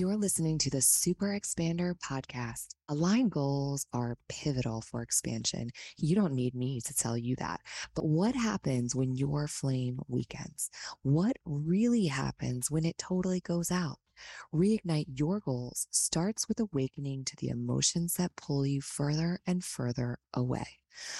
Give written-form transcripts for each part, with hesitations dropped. You're listening to the Super Expander podcast. Aligned goals are pivotal for expansion. You don't need me to tell you that. But what happens when your flame weakens? What really happens when it totally goes out? Reignite your goals starts with awakening to the emotions that pull you further and further away.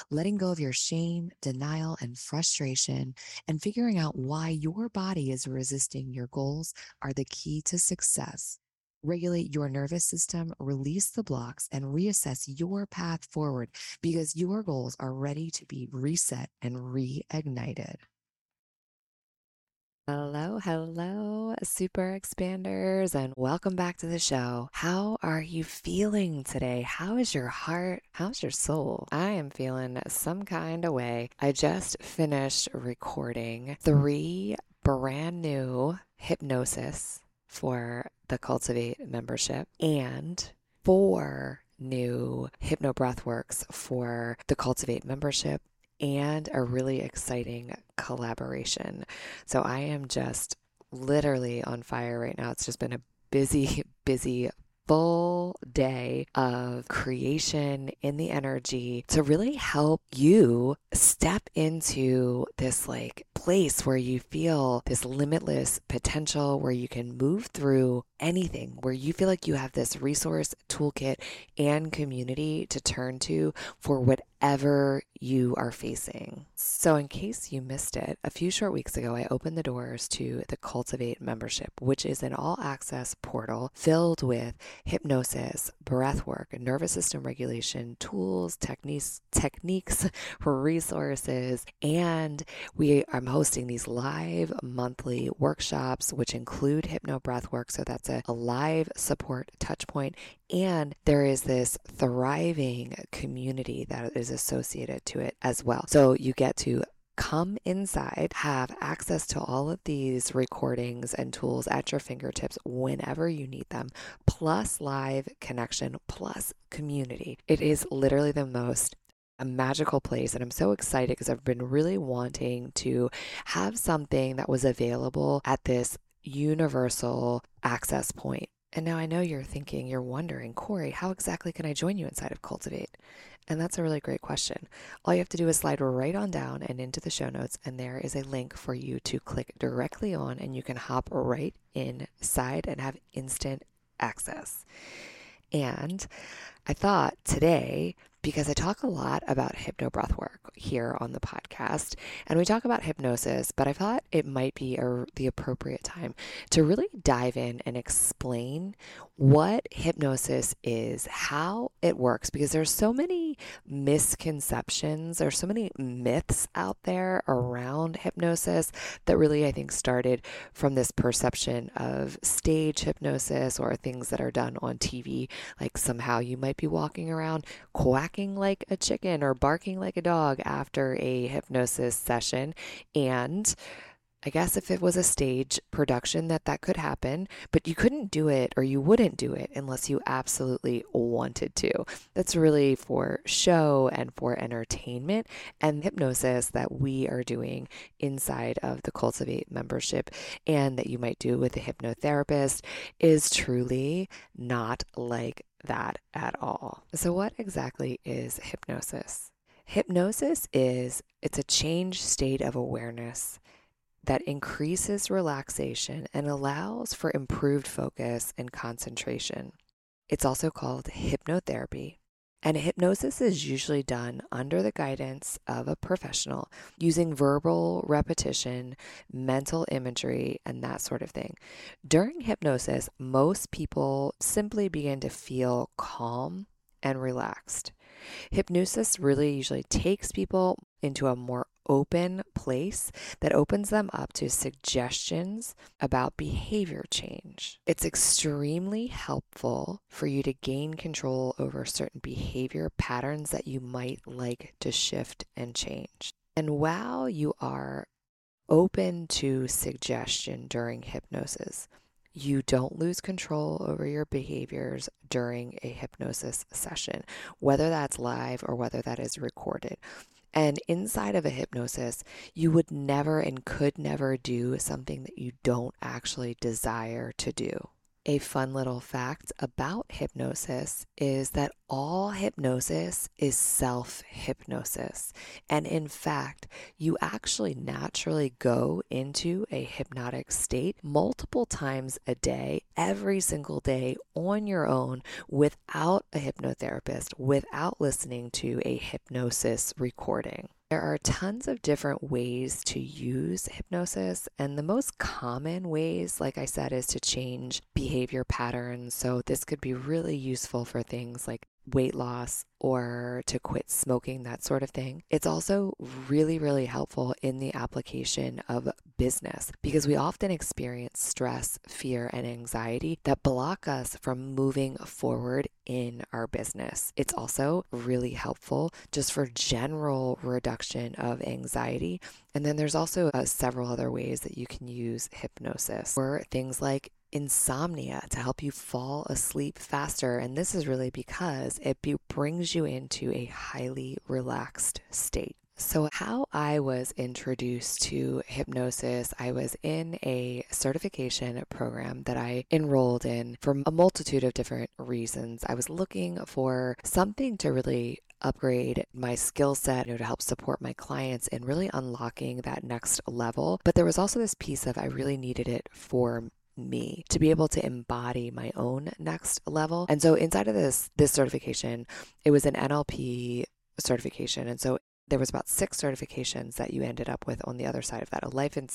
Letting go of your shame, denial, and frustration, and figuring out why your body is resisting your goals are the key to success. Regulate your nervous system, release the blocks, and reassess your path forward because your goals are ready to be reset and reignited. Hello, Super Expanders, and welcome back to the show. How are you feeling today? How is your heart? How's your soul? I am feeling some kind of way. I just finished recording 3 brand new hypnosis for the Cultivate membership and 4 new hypnobreathworks for the Cultivate membership, and a really exciting collaboration. So I am just literally on fire right now. It's just been a busy, full day of creation in the energy to really help you step into this place where you feel this limitless potential, where you can move through anything, where you feel like you have this resource, toolkit, and community to turn to for whatever you are facing. So in case you missed it, a few short weeks ago, I opened the doors to the Cultivate membership, which is an all-access portal filled with hypnosis, breathwork, nervous system regulation, tools, techniques, resources, and I'm hosting these live monthly workshops, which include hypnobreathwork, so that's a live support touch point. And there is this thriving community that is associated to it as well. So you get to come inside, have access to all of these recordings and tools at your fingertips whenever you need them, plus live connection, plus community. It is literally the most a magical place. And I'm so excited because I've been really wanting to have something that was available at this universal access point. And now I know you're thinking, you're wondering, Corey, how exactly can I join you inside of Cultivate? And that's a really great question. All you have to do is slide right on down and into the show notes, and there is a link for you to click directly on, and you can hop right inside and have instant access. And I thought today, because I talk a lot about hypnobreathwork here on the podcast, and we talk about hypnosis, but I thought it might be the appropriate time to really dive in and explain what hypnosis is, how it works, because there's so many misconceptions, there's so many myths out there around hypnosis that really I think started from this perception of stage hypnosis or things that are done on TV, like somehow you might be walking around quacking like a chicken or barking like a dog after a hypnosis session. And I guess if it was a stage production that could happen, but you couldn't do it or you wouldn't do it unless you absolutely wanted to. That's really for show and for entertainment, and hypnosis that we are doing inside of the Cultivate membership and that you might do with a hypnotherapist is truly not like that at all. So what exactly is hypnosis? Hypnosis it's a changed state of awareness that increases relaxation and allows for improved focus and concentration. It's also called hypnotherapy. And hypnosis is usually done under the guidance of a professional using verbal repetition, mental imagery, and that sort of thing. During hypnosis, most people simply begin to feel calm and relaxed. Hypnosis really usually takes people into a more open place that opens them up to suggestions about behavior change. It's extremely helpful for you to gain control over certain behavior patterns that you might like to shift and change. And while you are open to suggestion during hypnosis, you don't lose control over your behaviors during a hypnosis session, whether that's live or whether that is recorded. And inside of a hypnosis, you would never and could never do something that you don't actually desire to do. A fun little fact about hypnosis is that all hypnosis is self-hypnosis. And in fact, you actually naturally go into a hypnotic state multiple times a day, every single day on your own, without a hypnotherapist, without listening to a hypnosis recording. There are tons of different ways to use hypnosis, and the most common ways, like I said, is to change behavior patterns. So this could be really useful for things like weight loss or to quit smoking, that sort of thing. It's also really, really helpful in the application of business because we often experience stress, fear, and anxiety that block us from moving forward in our business. It's also really helpful just for general reduction of anxiety. And then there's also several other ways that you can use hypnosis for things like insomnia to help you fall asleep faster. And this is really because it brings you into a highly relaxed state. So how I was introduced to hypnosis, I was in a certification program that I enrolled in for a multitude of different reasons. I was looking for something to really upgrade my skill set, to help support my clients and really unlocking that next level. But there was also this piece of I really needed it for me to be able to embody my own next level. And so inside of this certification, it was an NLP certification. And so there was about 6 certifications that you ended up with on the other side of that: a life and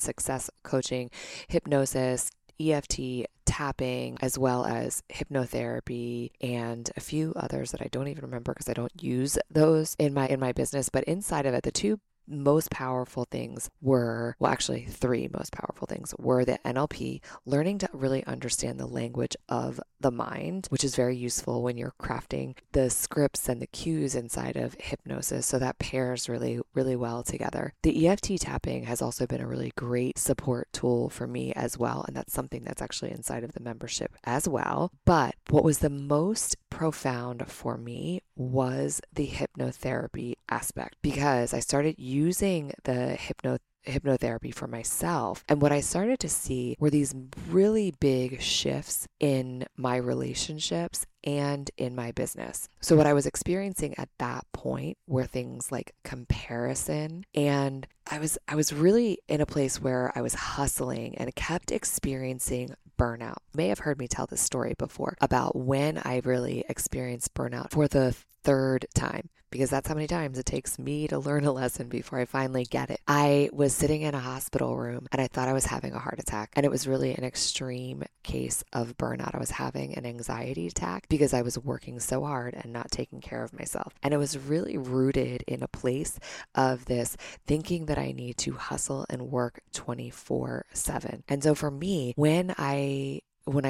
success coaching, hypnosis, EFT, tapping, as well as hypnotherapy, and a few others that I don't even remember because I don't use those in my business. But inside of it, the two most powerful things were, well, actually 3 most powerful things were the NLP, learning to really understand the language of the mind, which is very useful when you're crafting the scripts and the cues inside of hypnosis. So that pairs really, really well together. The EFT tapping has also been a really great support tool for me as well. And that's something that's actually inside of the membership as well. But what was the most profound for me was the hypnotherapy aspect, because I started using the hypnotherapy for myself. And what I started to see were these really big shifts in my relationships and in my business. So what I was experiencing at that point were things like comparison, and I was really in a place where I was hustling and kept experiencing burnout. You may have heard me tell this story before about when I really experienced burnout for the 3rd time, because that's how many times it takes me to learn a lesson before I finally get it. I was sitting in a hospital room and I thought I was having a heart attack, and it was really an extreme case of burnout. I was having an anxiety attack because I was working so hard and not taking care of myself. And it was really rooted in a place of this thinking that I need to hustle and work 24/7. And so for me, when I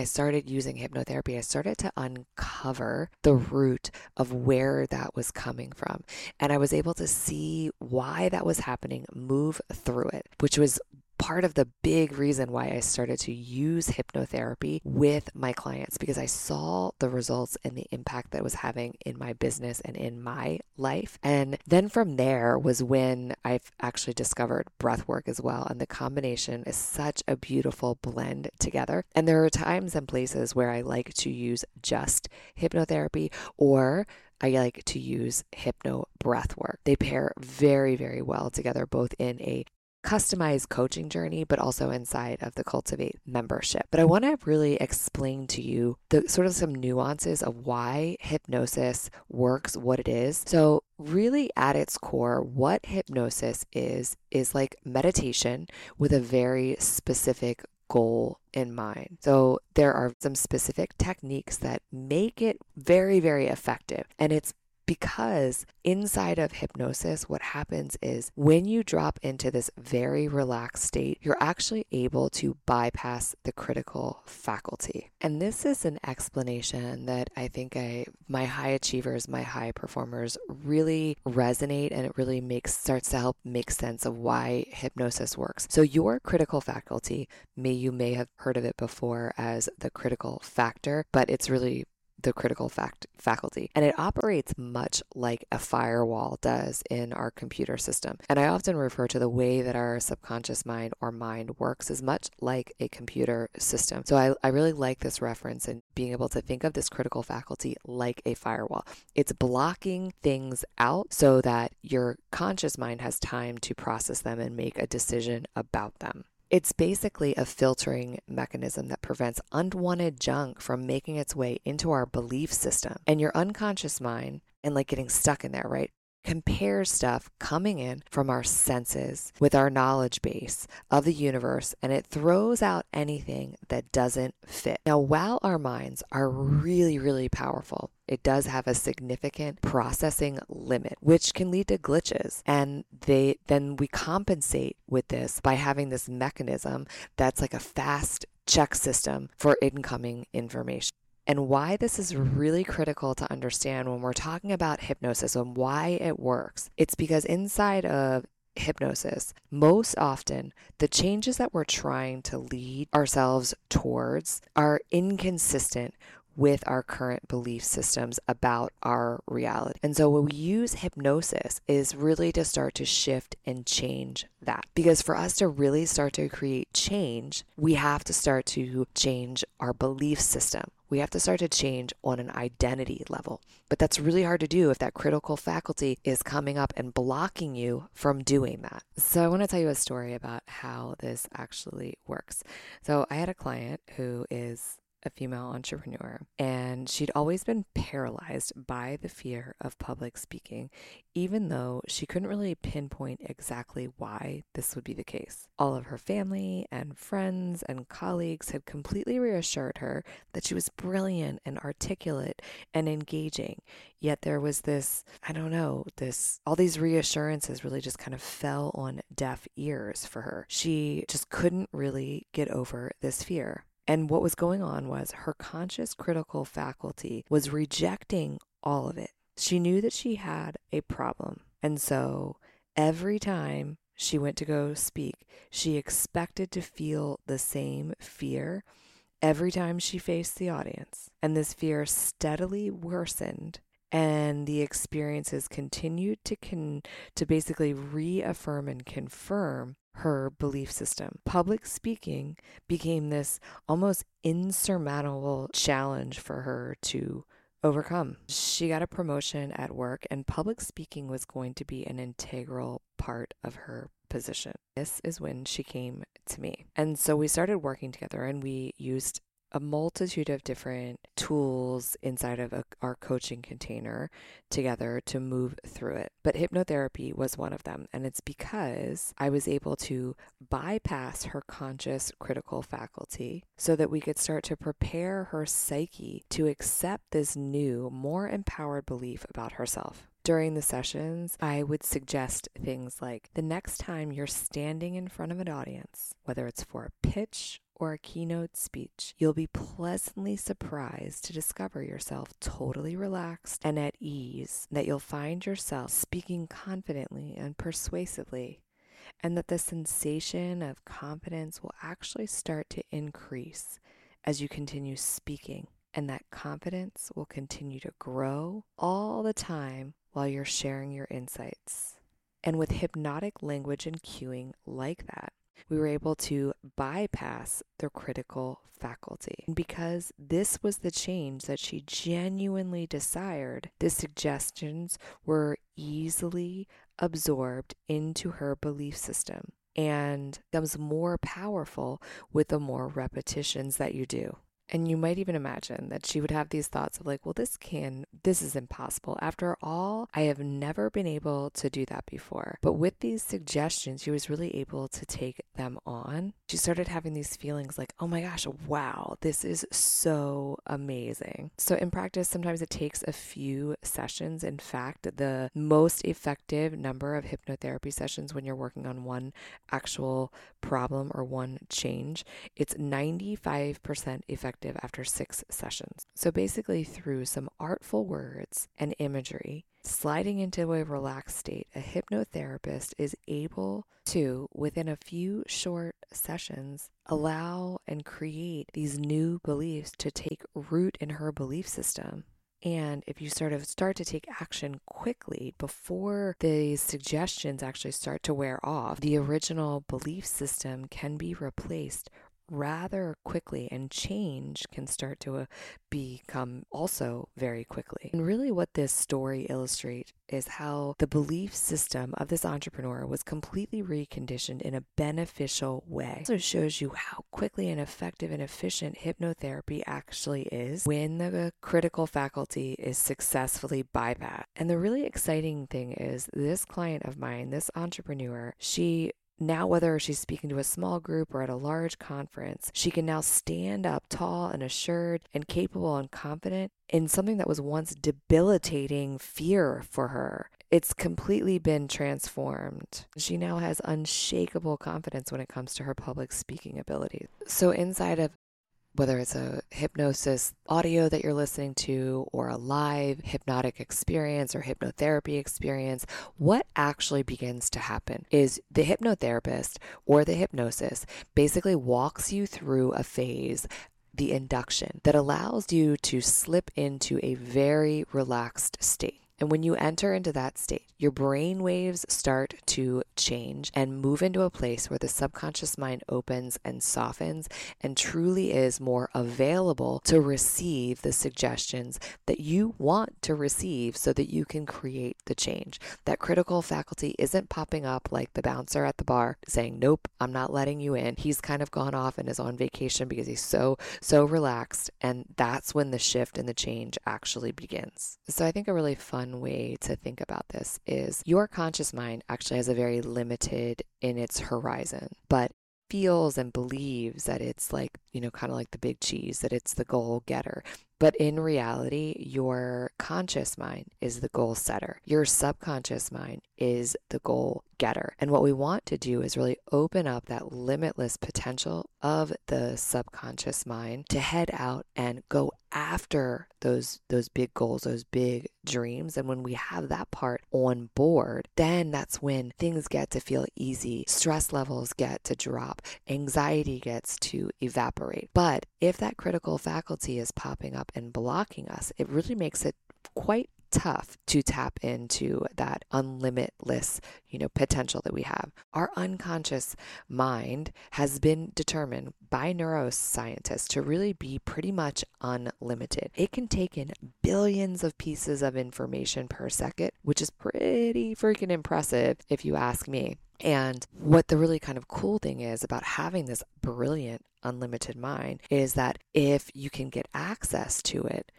started using hypnotherapy, I started to uncover the root of where that was coming from. And I was able to see why that was happening, move through it, which was part of the big reason why I started to use hypnotherapy with my clients, because I saw the results and the impact that it was having in my business and in my life. And then from there was when I've actually discovered breathwork as well. And the combination is such a beautiful blend together. And there are times and places where I like to use just hypnotherapy, or I like to use hypno breathwork. They pair very, very well together, both in a customized coaching journey, but also inside of the Cultivate membership. But I want to really explain to you the sort of some nuances of why hypnosis works, what it is. So really at its core, what hypnosis is like meditation with a very specific goal in mind. So there are some specific techniques that make it very, very effective. And it's because inside of hypnosis, what happens is when you drop into this very relaxed state, you're actually able to bypass the critical faculty. And this is an explanation that I think my high achievers, my high performers really resonate, and it really starts to help make sense of why hypnosis works. So your critical faculty, you may have heard of it before as the critical factor, but it's really the critical faculty. And it operates much like a firewall does in our computer system. And I often refer to the way that our subconscious mind or mind works as much like a computer system. So I really like this reference and being able to think of this critical faculty like a firewall. It's blocking things out so that your conscious mind has time to process them and make a decision about them. It's basically a filtering mechanism that prevents unwanted junk from making its way into our belief system. And your unconscious mind, and like getting stuck in there, right, compares stuff coming in from our senses with our knowledge base of the universe, and it throws out anything that doesn't fit. Now, while our minds are really, really powerful, it does have a significant processing limit, which can lead to glitches. And we compensate with this by having this mechanism that's like a fast check system for incoming information. And why this is really critical to understand when we're talking about hypnosis and why it works. It's because inside of hypnosis, most often the changes that we're trying to lead ourselves towards are inconsistent with our current belief systems about our reality. And so when we use hypnosis is really to start to shift and change that. Because for us to really start to create change, we have to start to change our belief system. We have to start to change on an identity level. But that's really hard to do if that critical faculty is coming up and blocking you from doing that. So I want to tell you a story about how this actually works. So I had a client who is a female entrepreneur, and she'd always been paralyzed by the fear of public speaking, even though she couldn't really pinpoint exactly why this would be the case. All of her family and friends and colleagues had completely reassured her that she was brilliant and articulate and engaging, yet there was this, all these reassurances really just kind of fell on deaf ears for her. She just couldn't really get over this fear. And what was going on was her conscious critical faculty was rejecting all of it. She knew that she had a problem. And so every time she went to go speak, she expected to feel the same fear every time she faced the audience. And this fear steadily worsened, and the experiences continued to basically reaffirm and confirm her belief system. Public speaking became this almost insurmountable challenge for her to overcome. She got a promotion at work, and public speaking was going to be an integral part of her position. This is when she came to me. And so we started working together, and we used a multitude of different tools inside of our coaching container together to move through it. But hypnotherapy was one of them. And it's because I was able to bypass her conscious critical faculty so that we could start to prepare her psyche to accept this new, more empowered belief about herself. During the sessions, I would suggest things like, the next time you're standing in front of an audience, whether it's for a pitch or a keynote speech, you'll be pleasantly surprised to discover yourself totally relaxed and at ease, that you'll find yourself speaking confidently and persuasively, and that the sensation of confidence will actually start to increase as you continue speaking, and that confidence will continue to grow all the time while you're sharing your insights. And with hypnotic language and cueing like that, we were able to bypass the critical faculty. And because this was the change that she genuinely desired, the suggestions were easily absorbed into her belief system and becomes more powerful with the more repetitions that you do. And you might even imagine that she would have these thoughts of like, well, this is impossible. After all, I have never been able to do that before. But with these suggestions, she was really able to take them on. She started having these feelings like, oh my gosh, wow, this is so amazing. So in practice, sometimes it takes a few sessions. In fact, the most effective number of hypnotherapy sessions when you're working on one actual problem or one change, it's 95% effective after 6 sessions. So basically through some artful words and imagery, Sliding into a relaxed state, a hypnotherapist is able to, within a few short sessions, allow and create these new beliefs to take root in her belief system. And if you sort of start to take action quickly before the suggestions actually start to wear off, the original belief system can be replaced rather quickly, and change can start to become also very quickly. And really what this story illustrates is how the belief system of this entrepreneur was completely reconditioned in a beneficial way. It also shows you how quickly and effective and efficient hypnotherapy actually is when the critical faculty is successfully bypassed. And the really exciting thing is this client of mine, this entrepreneur, now, whether she's speaking to a small group or at a large conference, she can now stand up tall and assured and capable and confident in something that was once debilitating fear for her. It's completely been transformed. She now has unshakable confidence when it comes to her public speaking abilities. So inside of whether it's a hypnosis audio that you're listening to or a live hypnotic experience or hypnotherapy experience, what actually begins to happen is the hypnotherapist or the hypnosis basically walks you through a phase, the induction, that allows you to slip into a very relaxed state. And when you enter into that state, your brain waves start to change and move into a place where the subconscious mind opens and softens and truly is more available to receive the suggestions that you want to receive so that you can create the change. That critical faculty isn't popping up like the bouncer at the bar saying, nope, I'm not letting you in. He's kind of gone off and is on vacation because he's so relaxed. And that's when the shift and the change actually begins. So I think a really fun way to think about this is your conscious mind actually has a very limited in its horizon, but feels and believes that it's like, kind of like the big cheese, that it's the goal getter. But in reality, your conscious mind is the goal setter. Your subconscious mind is the goal getter. And what we want to do is really open up that limitless potential of the subconscious mind to head out and go after those big goals, those big dreams. And when we have that part on board, then that's when things get to feel easy. Stress levels get to drop. Anxiety gets to evaporate. But if that critical faculty is popping up and blocking us, it really makes it quite tough to tap into that unlimitless, potential that we have. Our unconscious mind has been determined by neuroscientists to really be pretty much unlimited. It can take in billions of pieces of information per second, which is pretty freaking impressive if you ask me. And what the really kind of cool thing is about having this brilliant unlimited mind is that if you can get access to it,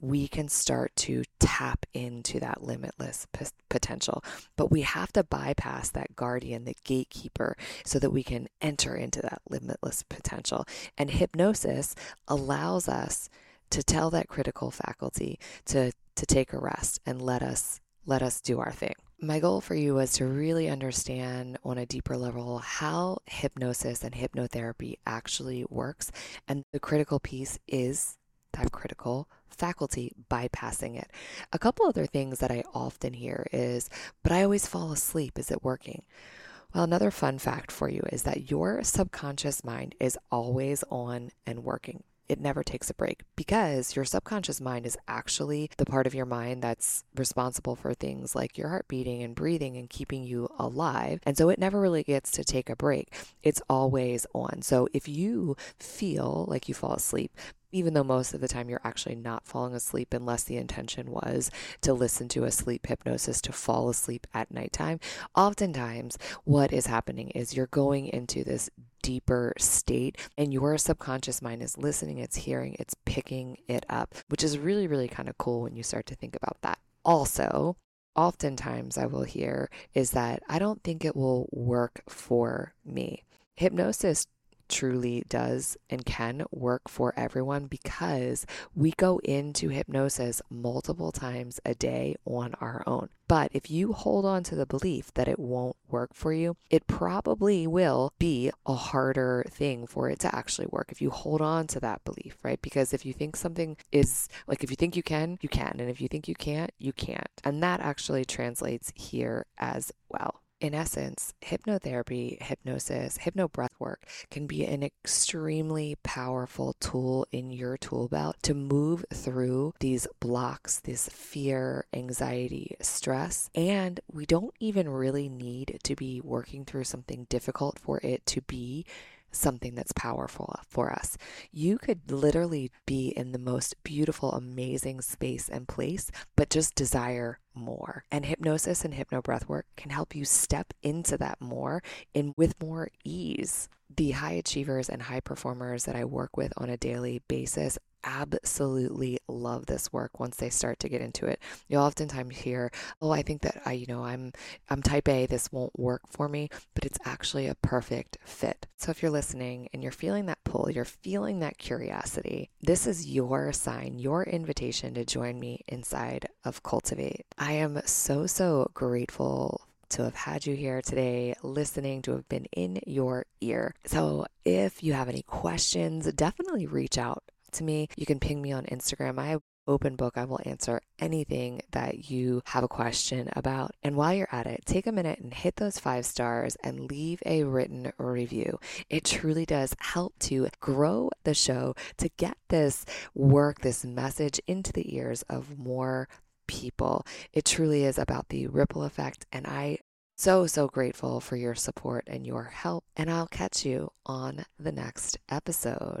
we can start to tap into that limitless potential. But we have to bypass that guardian, the gatekeeper, so that we can enter into that limitless potential. And hypnosis allows us to tell that critical faculty to take a rest and let us do our thing. My goal for you was to really understand on a deeper level how hypnosis and hypnotherapy actually works. And the critical piece is that critical faculty bypassing it. A couple other things that I often hear is, but I always fall asleep. Is it working? Well, another fun fact for you is that your subconscious mind is always on and working. It never takes a break because your subconscious mind is actually the part of your mind that's responsible for things like your heart beating and breathing and keeping you alive. And so it never really gets to take a break. It's always on. So if you feel like you fall asleep, even though most of the time you're actually not falling asleep unless the intention was to listen to a sleep hypnosis to fall asleep at nighttime, oftentimes what is happening is you're going into this deeper state and your subconscious mind is listening, it's hearing, it's picking it up, which is really, really kind of cool when you start to think about that. Also, oftentimes I will hear is that I don't think it will work for me. Hypnosis truly does and can work for everyone, because we go into hypnosis multiple times a day on our own. But if you hold on to the belief that it won't work for you, it probably will be a harder thing for it to actually work if you hold on to that belief, right? Because if you think something is, like, if you think you can, you can. And if you think you can't, you can't. And that actually translates here as well. In essence, hypnotherapy, hypnosis, hypnobreathwork can be an extremely powerful tool in your tool belt to move through these blocks, this fear, anxiety, stress, and we don't even really need to be working through something difficult for it to be something that's powerful for us. You could literally be in the most beautiful, amazing space and place, but just desire more. And hypnosis and hypnobreathwork can help you step into that more and with more ease. The high achievers and high performers that I work with on a daily basis absolutely love this work once they start to get into it. You'll oftentimes hear, oh, I think that I'm type A, this won't work for me, but it's actually a perfect fit. So if you're listening and you're feeling that pull, you're feeling that curiosity, this is your sign, your invitation to join me inside of Cultivate. I am so, so grateful to have had you here today listening, to have been in your ear. So if you have any questions, definitely reach out to me. You can ping me on Instagram. I have open book. I will answer anything that you have a question about. And while you're at it, take a minute and hit those 5 stars and leave a written review. It truly does help to grow the show, to get this work, this message into the ears of more people. It truly is about the ripple effect, and I so grateful for your support and your help, and I'll catch you on the next episode.